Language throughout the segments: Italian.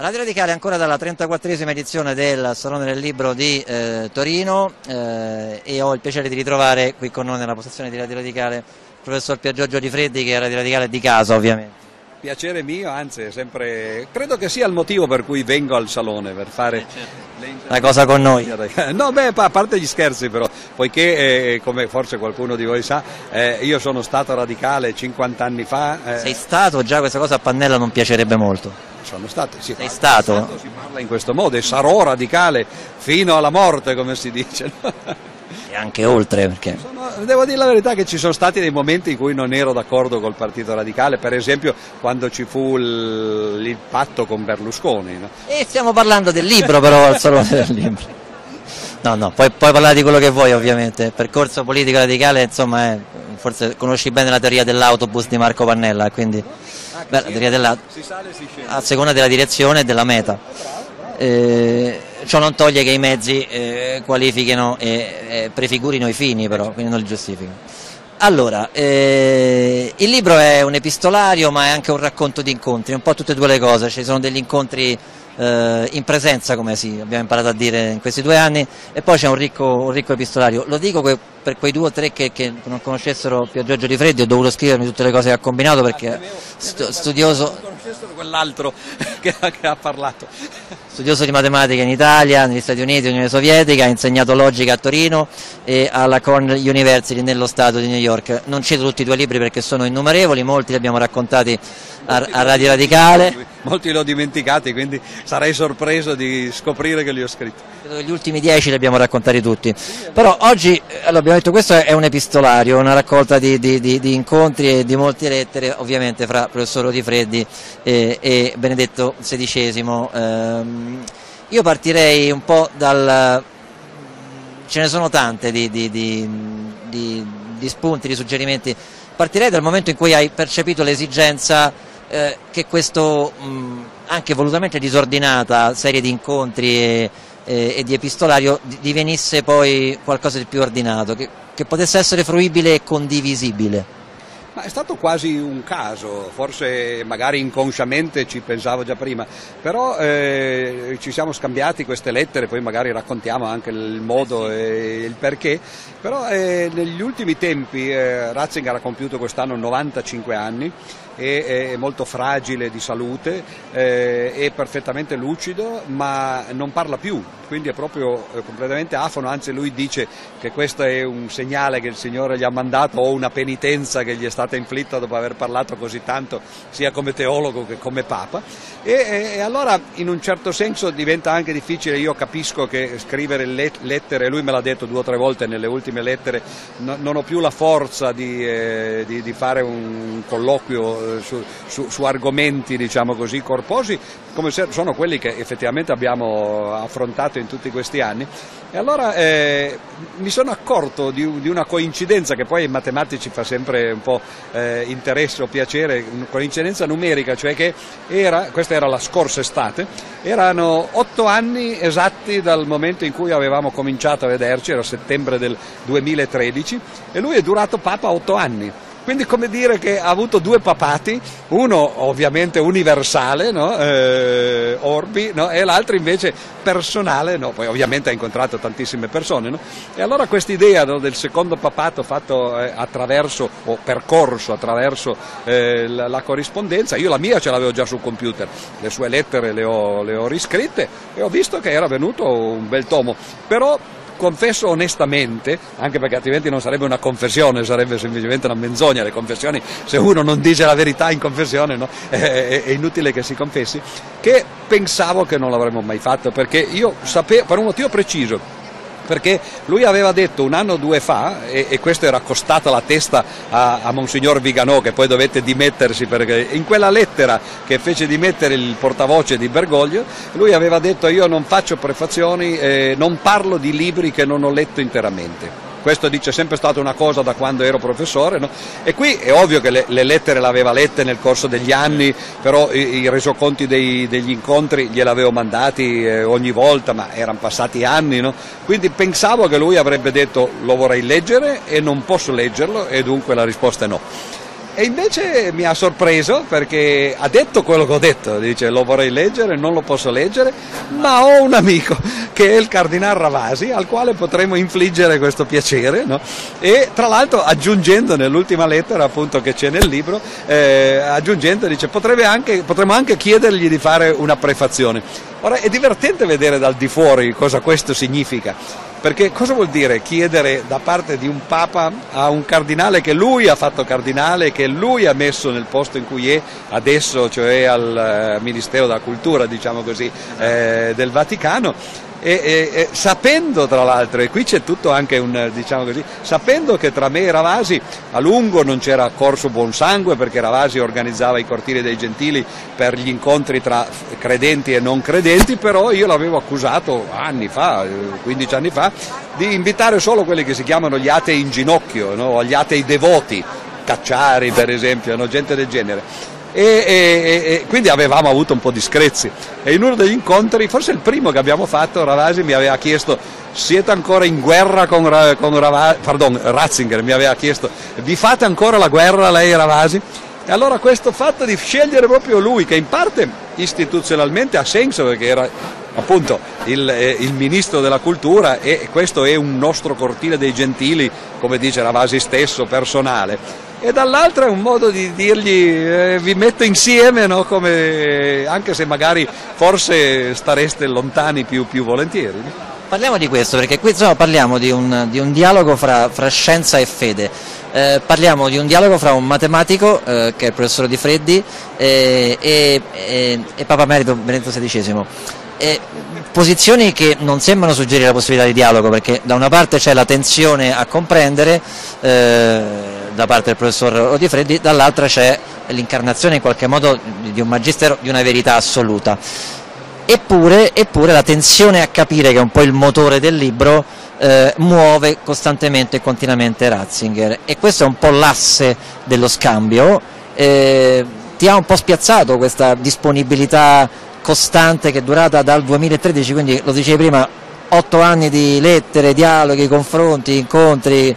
Radio Radicale ancora dalla 34esima edizione del Salone del Libro di Torino e ho il piacere di ritrovare qui con noi nella postazione di Radio Radicale il professor Piergiorgio Odifreddi, che è Radio Radicale di casa ovviamente. Piacere mio, anzi sempre, credo che sia il motivo per cui vengo al Salone, per fare la cosa con noi. No, beh, a parte gli scherzi però, poiché come forse qualcuno di voi sa, io sono stato radicale 50 anni fa. Sei stato già, questa cosa a Pannella non piacerebbe molto. Si parla in questo modo e sarò radicale fino alla morte, come si dice, e anche oltre, perché devo dire la verità che ci sono stati dei momenti in cui non ero d'accordo col partito radicale, per esempio quando ci fu il patto con Berlusconi, no? E stiamo parlando del libro però al Salone del Libro. No, puoi parlare di quello che vuoi ovviamente. Il percorso politico radicale, insomma, forse conosci bene la teoria dell'autobus di Marco Pannella, quindi beh, la teoria a seconda della direzione e della meta. Ciò non toglie che i mezzi qualifichino e prefigurino i fini, però, quindi non li giustificano. Allora, il libro è un epistolario ma è anche un racconto di incontri, un po' tutte e due le cose. Ci sono degli incontri in presenza, come abbiamo imparato a dire in questi 2 anni, e poi c'è un ricco epistolario. Lo dico per quei 2 o 3 che non conoscessero Piergiorgio Odifreddi. Ho dovuto scrivermi tutte le cose che ha combinato perché studioso, non conoscessero quell'altro che ha parlato, studioso di matematica in Italia, negli Stati Uniti, Unione Sovietica, ha insegnato logica a Torino e alla Cornell University nello stato di New York. Non cito tutti i 2 libri perché sono innumerevoli, molti li abbiamo raccontati a Radio Radicale, molti li ho dimenticati, quindi sarei sorpreso di scoprire che li ho scritti. Credo che gli ultimi 10 li abbiamo raccontati tutti. Però oggi, allora, abbiamo detto, questo è un epistolario, una raccolta di incontri e di molte lettere, ovviamente, fra il professor Odifreddi e Benedetto XVI. Io partirei un po' dal... ce ne sono tante di spunti, di suggerimenti. Partirei dal momento in cui hai percepito l'esigenza che questo... anche volutamente disordinata serie di incontri e di epistolario divenisse poi qualcosa di più ordinato, che potesse essere fruibile e condivisibile. Ma è stato quasi un caso, forse magari inconsciamente ci pensavo già prima, però ci siamo scambiati queste lettere, poi magari raccontiamo anche il modo e il perché, però negli ultimi tempi Ratzinger ha compiuto quest'anno 95 anni, è molto fragile di salute, è perfettamente lucido ma non parla più, quindi è proprio completamente afono, anzi lui dice che questo è un segnale che il Signore gli ha mandato o una penitenza che gli è stata inflitta dopo aver parlato così tanto sia come teologo che come papa, e allora in un certo senso diventa anche difficile. Io capisco che scrivere lettere, lui me l'ha detto 2 o 3 volte nelle ultime lettere, non ho più la forza di fare un colloquio su argomenti, diciamo così, corposi, come sono quelli che effettivamente abbiamo affrontato in tutti questi anni. E allora mi sono accorto di una coincidenza che poi ai matematici fa sempre un po' interesse o piacere, una coincidenza numerica, cioè che questa era la scorsa estate, erano 8 anni esatti dal momento in cui avevamo cominciato a vederci, era settembre del 2013, e lui è durato Papa 8 anni. Quindi come dire che ha avuto 2 papati, uno ovviamente universale, no? Orbi, no? E l'altro invece personale, no? Poi ovviamente ha incontrato tantissime persone, no? E allora quest'idea, no, del secondo papato fatto attraverso, o percorso attraverso la corrispondenza, io la mia ce l'avevo già sul computer, le sue lettere le ho riscritte e ho visto che era venuto un bel tomo, però... confesso onestamente, anche perché altrimenti non sarebbe una confessione, sarebbe semplicemente una menzogna, le confessioni, se uno non dice la verità in confessione, no? È inutile che si confessi, che pensavo che non l'avremmo mai fatto, perché io sapevo, per un motivo preciso, perché lui aveva detto 1 anno o 2 fa, e questo era costato la testa a Monsignor Viganò, che poi dovette dimettersi, perché in quella lettera che fece dimettere il portavoce di Bergoglio, lui aveva detto: io non faccio prefazioni, non parlo di libri che non ho letto interamente. Questo dice, è sempre stata una cosa da quando ero professore, no? E qui è ovvio che le lettere le aveva lette nel corso degli anni, però i resoconti degli incontri gliel'avevo mandati ogni volta, ma erano passati anni, no? Quindi pensavo che lui avrebbe detto: lo vorrei leggere e non posso leggerlo, e dunque la risposta è no. E invece mi ha sorpreso perché ha detto quello che ho detto, dice lo vorrei leggere, non lo posso leggere, ma ho un amico che è il Cardinal Ravasi al quale potremo infliggere questo piacere, no? E tra l'altro aggiungendo nell'ultima lettera appunto che c'è nel libro, aggiungendo dice potremmo anche chiedergli di fare una prefazione. Ora è divertente vedere dal di fuori cosa questo significa. Perché cosa vuol dire chiedere da parte di un papa a un cardinale che lui ha fatto cardinale, che lui ha messo nel posto in cui è adesso, cioè al Ministero della Cultura, diciamo così, del Vaticano, e sapendo tra l'altro, e qui c'è tutto anche un, diciamo così, sapendo che tra me e Ravasi a lungo non c'era corso buon sangue perché Ravasi organizzava i cortili dei gentili per gli incontri tra credenti e non credenti, però io l'avevo accusato anni fa, 15 anni fa, di invitare solo quelli che si chiamano gli atei in ginocchio, no? O gli atei devoti, Cacciari per esempio, no? Gente del genere. E quindi avevamo avuto un po' di screzi e in uno degli incontri, forse il primo che abbiamo fatto, Ravasi mi aveva chiesto siete ancora in guerra con Ravasi, pardon, Ratzinger mi aveva chiesto vi fate ancora la guerra lei e Ravasi? E allora questo fatto di scegliere proprio lui, che in parte istituzionalmente ha senso perché era appunto il ministro della cultura e questo è un nostro cortile dei gentili, come dice Ravasi stesso, personale. E dall'altra è un modo di dirgli vi metto insieme, no? Come, anche se magari forse stareste lontani più volentieri. Parliamo di questo perché qui insomma, parliamo di un dialogo fra scienza e fede, parliamo di un dialogo fra un matematico che è il professor Odifreddi e Papa Emerito Benedetto XVI. Posizioni che non sembrano suggerire la possibilità di dialogo perché da una parte c'è la tensione a comprendere da parte del professor Odifreddi, dall'altra c'è l'incarnazione in qualche modo di un magistero, di una verità assoluta. Eppure la tensione a capire, che è un po' il motore del libro, muove costantemente e continuamente Ratzinger e questo è un po' l'asse dello scambio. Ti ha un po' spiazzato questa disponibilità costante che è durata dal 2013, quindi lo dicevi prima, 8 anni di lettere, dialoghi, confronti, incontri,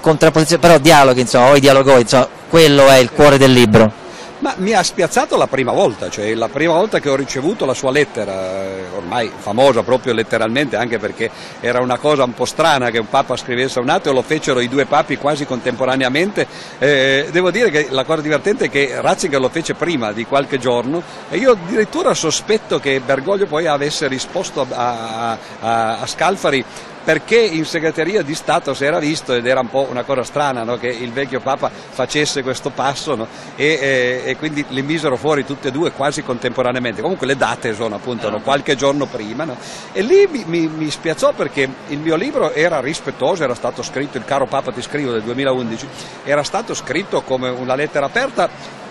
contrapposizione, però dialoghi, insomma, o i dialogoi, insomma, quello è il cuore del libro. Ma mi ha spiazzato la prima volta, cioè la prima volta che ho ricevuto la sua lettera, ormai famosa proprio letteralmente, anche perché era una cosa un po' strana che un papa scrivesse a un ateo, lo fecero i due papi quasi contemporaneamente. Devo dire che la cosa divertente è che Ratzinger lo fece prima di qualche giorno e io addirittura sospetto che Bergoglio poi avesse risposto a Scalfari, perché in segreteria di Stato si era visto ed era un po' una cosa strana, no? Che il vecchio Papa facesse questo passo, no? e quindi li misero fuori tutte e due quasi contemporaneamente, comunque le date sono appunto no? Qualche giorno prima, no? E lì mi spiazzò perché il mio libro era rispettoso, era stato scritto, il caro Papa ti scrivo del 2011, era stato scritto come una lettera aperta,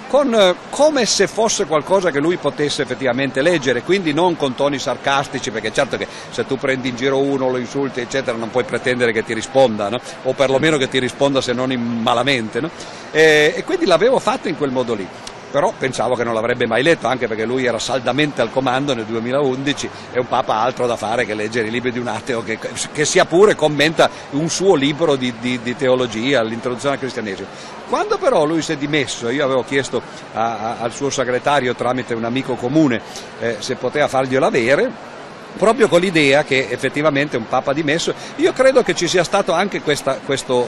come se fosse qualcosa che lui potesse effettivamente leggere, quindi non con toni sarcastici, perché certo che se tu prendi in giro uno, lo insulti eccetera non puoi pretendere che ti risponda, no? O perlomeno che ti risponda se non malamente, no? E quindi l'avevo fatto in quel modo lì, però pensavo che non l'avrebbe mai letto, anche perché lui era saldamente al comando nel 2011 e un papa ha altro da fare che leggere i libri di un ateo che sia pure commenta un suo libro di teologia, l'introduzione al cristianesimo. Quando però lui si è dimesso, io avevo chiesto al suo segretario tramite un amico comune se poteva farglielo avere, proprio con l'idea che effettivamente un papa dimesso, io credo che ci sia stato anche questo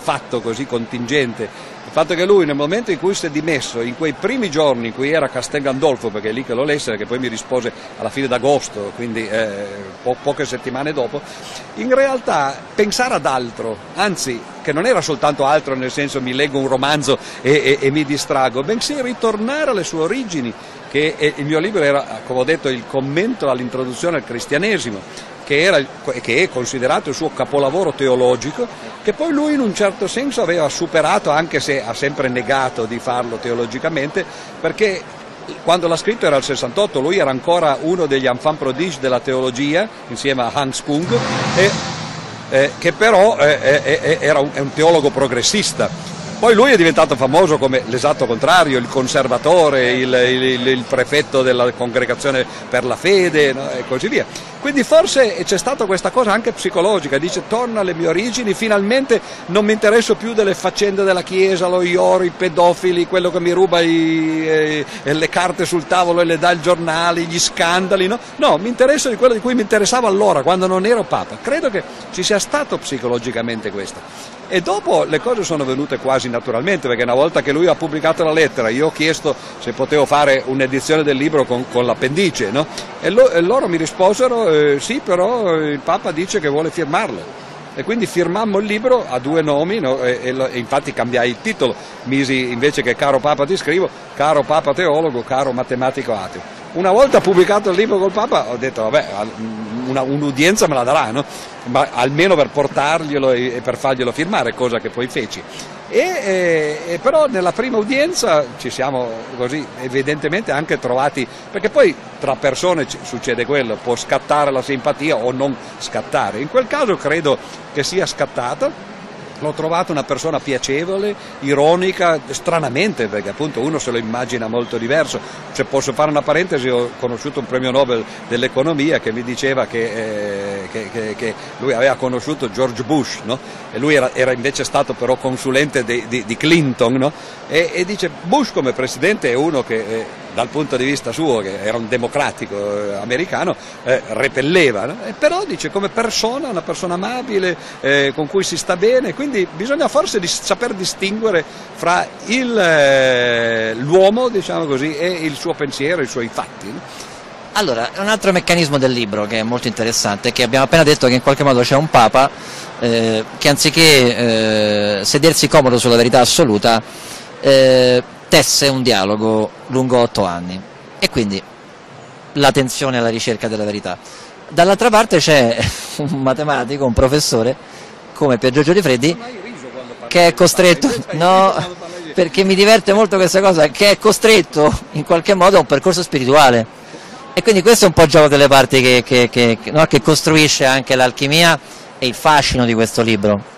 fatto così contingente, il fatto che lui nel momento in cui si è dimesso, in quei primi giorni in cui era a Castel Gandolfo, perché è lì che lo lesse, che poi mi rispose alla fine d'agosto, quindi poche settimane dopo, in realtà pensare ad altro, anzi che non era soltanto altro nel senso mi leggo un romanzo e mi distrago, bensì ritornare alle sue origini, che il mio libro era, come ho detto, il commento all'introduzione al cristianesimo, che è considerato il suo capolavoro teologico, che poi lui in un certo senso aveva superato, anche se ha sempre negato di farlo teologicamente, perché quando l'ha scritto era il 68, lui era ancora uno degli enfant prodige della teologia, insieme a Hans Küng, che però è un teologo progressista. Poi lui è diventato famoso come l'esatto contrario, il conservatore, il prefetto della Congregazione per la Fede, no? E così via. Quindi forse c'è stata questa cosa anche psicologica, dice torna alle mie origini, finalmente non mi interesso più delle faccende della Chiesa, lo ioro, i pedofili, quello che mi ruba le carte sul tavolo e le dà il giornale, gli scandali, no? No, mi interesso di quello di cui mi interessava allora, quando non ero Papa. Credo che ci sia stato psicologicamente questo. E dopo le cose sono venute quasi naturalmente, perché una volta che lui ha pubblicato la lettera io ho chiesto se potevo fare un'edizione del libro con l'appendice, no? E loro mi risposero sì, però il Papa dice che vuole firmarlo. E quindi firmammo il libro a due nomi, no? e infatti cambiai il titolo, misi invece che Caro Papa ti scrivo, Caro Papa teologo, Caro matematico ateo. Una volta pubblicato il libro col Papa ho detto vabbè, un'udienza me la darà, no? Ma almeno per portarglielo e per farglielo firmare, cosa che poi feci. E però nella prima udienza ci siamo così evidentemente anche trovati, perché poi tra persone succede quello, può scattare la simpatia o non scattare. In quel caso credo che sia scattata. L'ho trovato una persona piacevole, ironica, stranamente, perché appunto uno se lo immagina molto diverso. Se posso fare una parentesi, ho conosciuto un premio Nobel dell'economia che mi diceva che lui aveva conosciuto George Bush, no? E lui era invece stato però consulente di Clinton, no? E dice Bush come presidente è uno che dal punto di vista suo, che era un democratico americano, repelleva, no? E però dice come persona, una persona amabile, con cui si sta bene, quindi bisogna forse saper distinguere fra l'uomo, diciamo così, e il suo pensiero, i suoi fatti, no? Allora, un altro meccanismo del libro che è molto interessante è che abbiamo appena detto che in qualche modo c'è un Papa che anziché sedersi comodo sulla verità assoluta tesse un dialogo lungo 8 anni, e quindi la tensione alla ricerca della verità. Dall'altra parte c'è un matematico, un professore come Piergiorgio Odifreddi, che è costretto, no, perché mi diverte molto questa cosa, che è costretto in qualche modo a un percorso spirituale, e quindi questo è un po' il gioco delle parti che costruisce anche l'alchimia e il fascino di questo libro.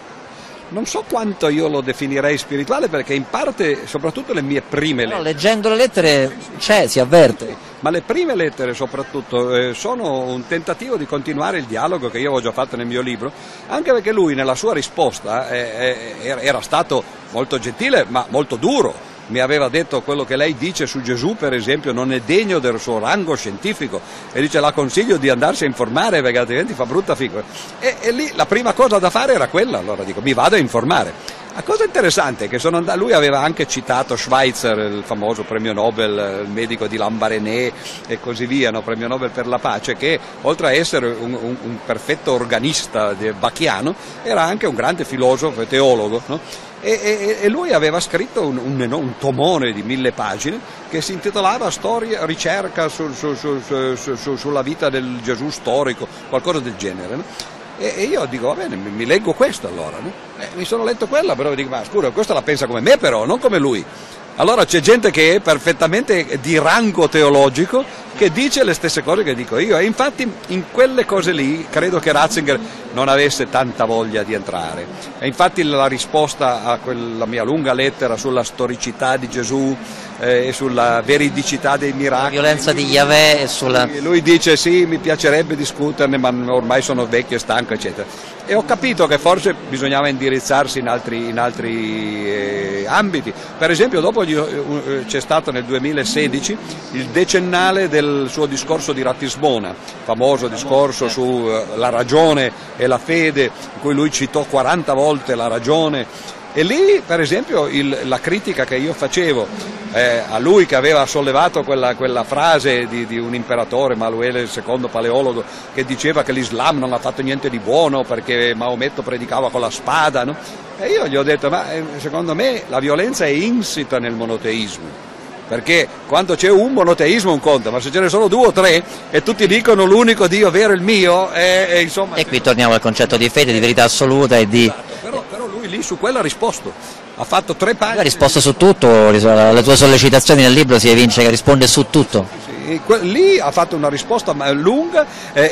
Non so quanto io lo definirei spirituale, perché in parte, soprattutto le mie prime lettere... No, leggendo le lettere c'è, si avverte. Ma le prime lettere soprattutto sono un tentativo di continuare il dialogo che io avevo già fatto nel mio libro, anche perché lui nella sua risposta era stato molto gentile ma molto duro. Mi aveva detto quello che lei dice su Gesù, per esempio, non è degno del suo rango scientifico, e dice la consiglio di andarsi a informare perché altrimenti fa brutta figura. E lì la prima cosa da fare era quella, allora dico mi vado a informare. La cosa interessante è che lui aveva anche citato Schweitzer, il famoso premio Nobel, il medico di Lambaréné e così via, no? Premio Nobel per la pace, che oltre a essere un perfetto organista bacchiano era anche un grande filosofo e teologo, no? E lui aveva scritto un tomone di 1000 pagine che si intitolava Storia, ricerca sulla vita del Gesù storico, qualcosa del genere, no? E io dico va bene, mi leggo questo allora, no? Mi sono letto quella, però dico ma scusa, questa la pensa come me però, non come lui. Allora c'è gente che è perfettamente di rango teologico che dice le stesse cose che dico io, e infatti in quelle cose lì credo che Ratzinger non avesse tanta voglia di entrare, e infatti la risposta a quella mia lunga lettera sulla storicità di Gesù e sulla veridicità dei miracoli, la violenza di Yahweh e sulla... lui dice sì, mi piacerebbe discuterne ma ormai sono vecchio e stanco eccetera, e ho capito che forse bisognava indirizzarsi in altri ambiti. Per esempio dopo c'è stato nel 2016 il decennale del suo discorso di Ratisbona, famoso discorso sulla ragione e la fede, in cui lui citò 40 volte la ragione. E lì per esempio la critica che io facevo a lui, che aveva sollevato quella frase di un imperatore, Manuele II Paleologo, che diceva che l'Islam non ha fatto niente di buono perché Maometto predicava con la spada, no? E io gli ho detto ma secondo me la violenza è insita nel monoteismo, perché quando c'è un monoteismo un conto, ma se ce ne sono 2 o 3 e tutti dicono l'unico Dio vero è il mio, insomma... E qui torniamo al concetto di fede, di verità assoluta e di... Esatto, però lui lui lì su quella ha risposto, ha fatto 3 pagine. Ha risposto su tutto, le tue sollecitazioni nel libro si evince che risponde su tutto. Sì, sì. Lì ha fatto una risposta lunga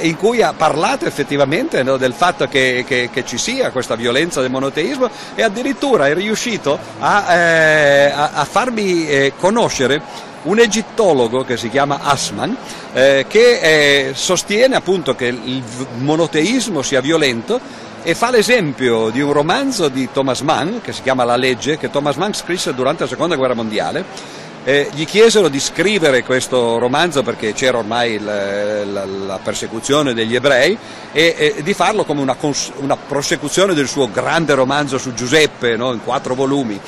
in cui ha parlato effettivamente, no, del fatto che ci sia questa violenza del monoteismo, e addirittura è riuscito a farmi conoscere un egittologo che si chiama Asman, che sostiene appunto che il monoteismo sia violento, e fa l'esempio di un romanzo di Thomas Mann che si chiama La legge, che Thomas Mann scrisse durante la Seconda Guerra Mondiale. Gli chiesero di scrivere questo romanzo perché c'era ormai la persecuzione degli ebrei, e di farlo come una prosecuzione del suo grande romanzo su Giuseppe, no, in 4 volumi.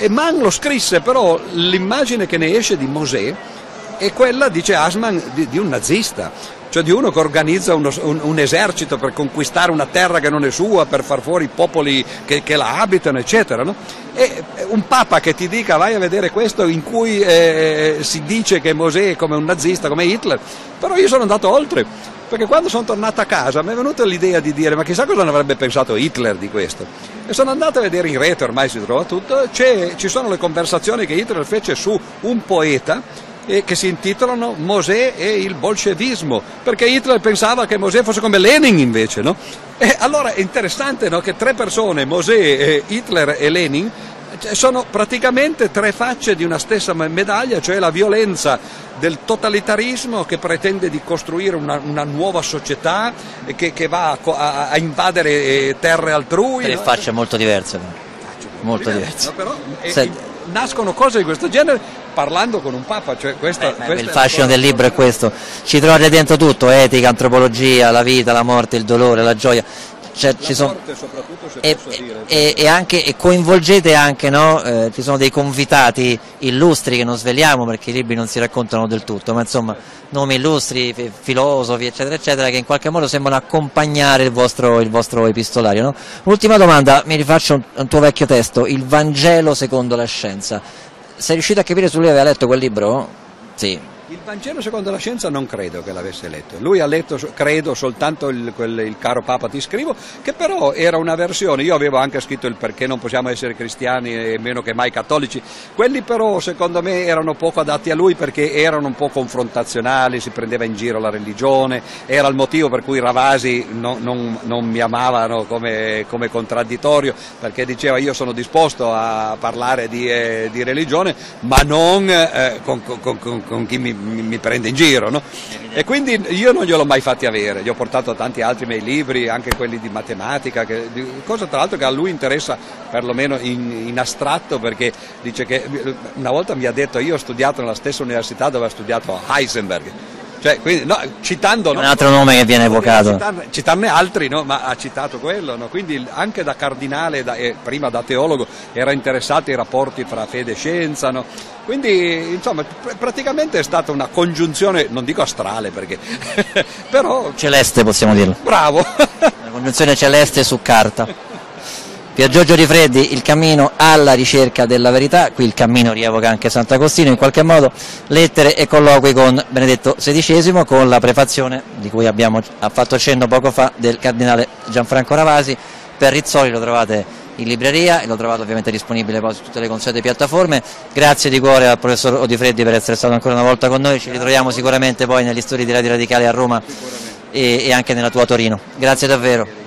E Mann lo scrisse, però l'immagine che ne esce di Mosè è quella, dice Asman, di un nazista, cioè di uno che organizza un esercito per conquistare una terra che non è sua, per far fuori i popoli che la abitano, eccetera, no? E un papa che ti dica vai a vedere questo, in cui si dice che Mosè è come un nazista, come Hitler. Però io sono andato oltre, perché quando sono tornato a casa mi è venuta l'idea di dire ma chissà cosa ne avrebbe pensato Hitler di questo, e sono andato a vedere in rete, ormai si trova tutto, ci sono le conversazioni che Hitler fece su un poeta che si intitolano Mosè e il bolscevismo, perché Hitler pensava che Mosè fosse come Lenin invece, no? E allora è interessante, no, che 3 persone, Mosè, Hitler e Lenin, sono praticamente 3 facce di una stessa medaglia, cioè la violenza del totalitarismo che pretende di costruire una nuova società che va a invadere terre altrui. 3 facce molto diverse, molto diverse. Però, nascono cose di questo genere parlando con un papa, cioè questa il fascino del libro è questo, ci trovate dentro tutto, etica, antropologia, la vita, la morte, il dolore, la gioia, cioè, la ci sono... morte soprattutto, se posso dire, e coinvolgete anche, no? Ci sono dei convitati illustri che non sveliamo perché i libri non si raccontano del tutto, ma insomma nomi illustri, filosofi eccetera eccetera, che in qualche modo sembrano accompagnare il vostro epistolario, no? Ultima domanda, mi rifaccio un tuo vecchio testo, il Vangelo secondo la scienza. Sei riuscito a capire se lui aveva letto quel libro? Sì. Il Vangelo secondo la scienza non credo che l'avesse letto, lui ha letto credo soltanto il Caro Papa ti scrivo, che però era una versione, io avevo anche scritto il perché non possiamo essere cristiani e meno che mai cattolici, quelli però secondo me erano poco adatti a lui perché erano un po' confrontazionali, si prendeva in giro la religione, era il motivo per cui Ravasi non mi amavano come contraddittorio, perché diceva io sono disposto a parlare di religione ma non con chi mi prende in giro, no? E quindi io non gliel'ho mai fatti avere, gli ho portato tanti altri miei libri, anche quelli di matematica, cosa tra l'altro che a lui interessa perlomeno in astratto, perché dice che una volta mi ha detto io ho studiato nella stessa università dove ha studiato Heisenberg, cioè, quindi, no, citando un altro nome che viene evocato, citarne altri, no? Ma ha citato quello, no? Quindi anche da cardinale e prima da teologo era interessato ai rapporti fra fede e scienza, no? Quindi insomma praticamente è stata una congiunzione, non dico astrale perché però celeste possiamo dirlo, bravo una congiunzione celeste su carta. Piergiorgio Odifreddi, Il cammino alla ricerca della verità, qui il cammino rievoca anche Sant'Agostino in qualche modo, lettere e colloqui con Benedetto XVI, con la prefazione di cui abbiamo fatto cenno poco fa del cardinale Gianfranco Ravasi, per Rizzoli lo trovate in libreria e lo trovate ovviamente disponibile poi su tutte le consuete piattaforme. Grazie di cuore al professor Odifreddi per essere stato ancora una volta con noi, ci ritroviamo sicuramente poi negli studi di Radio Radicale a Roma e anche nella tua Torino. Grazie davvero.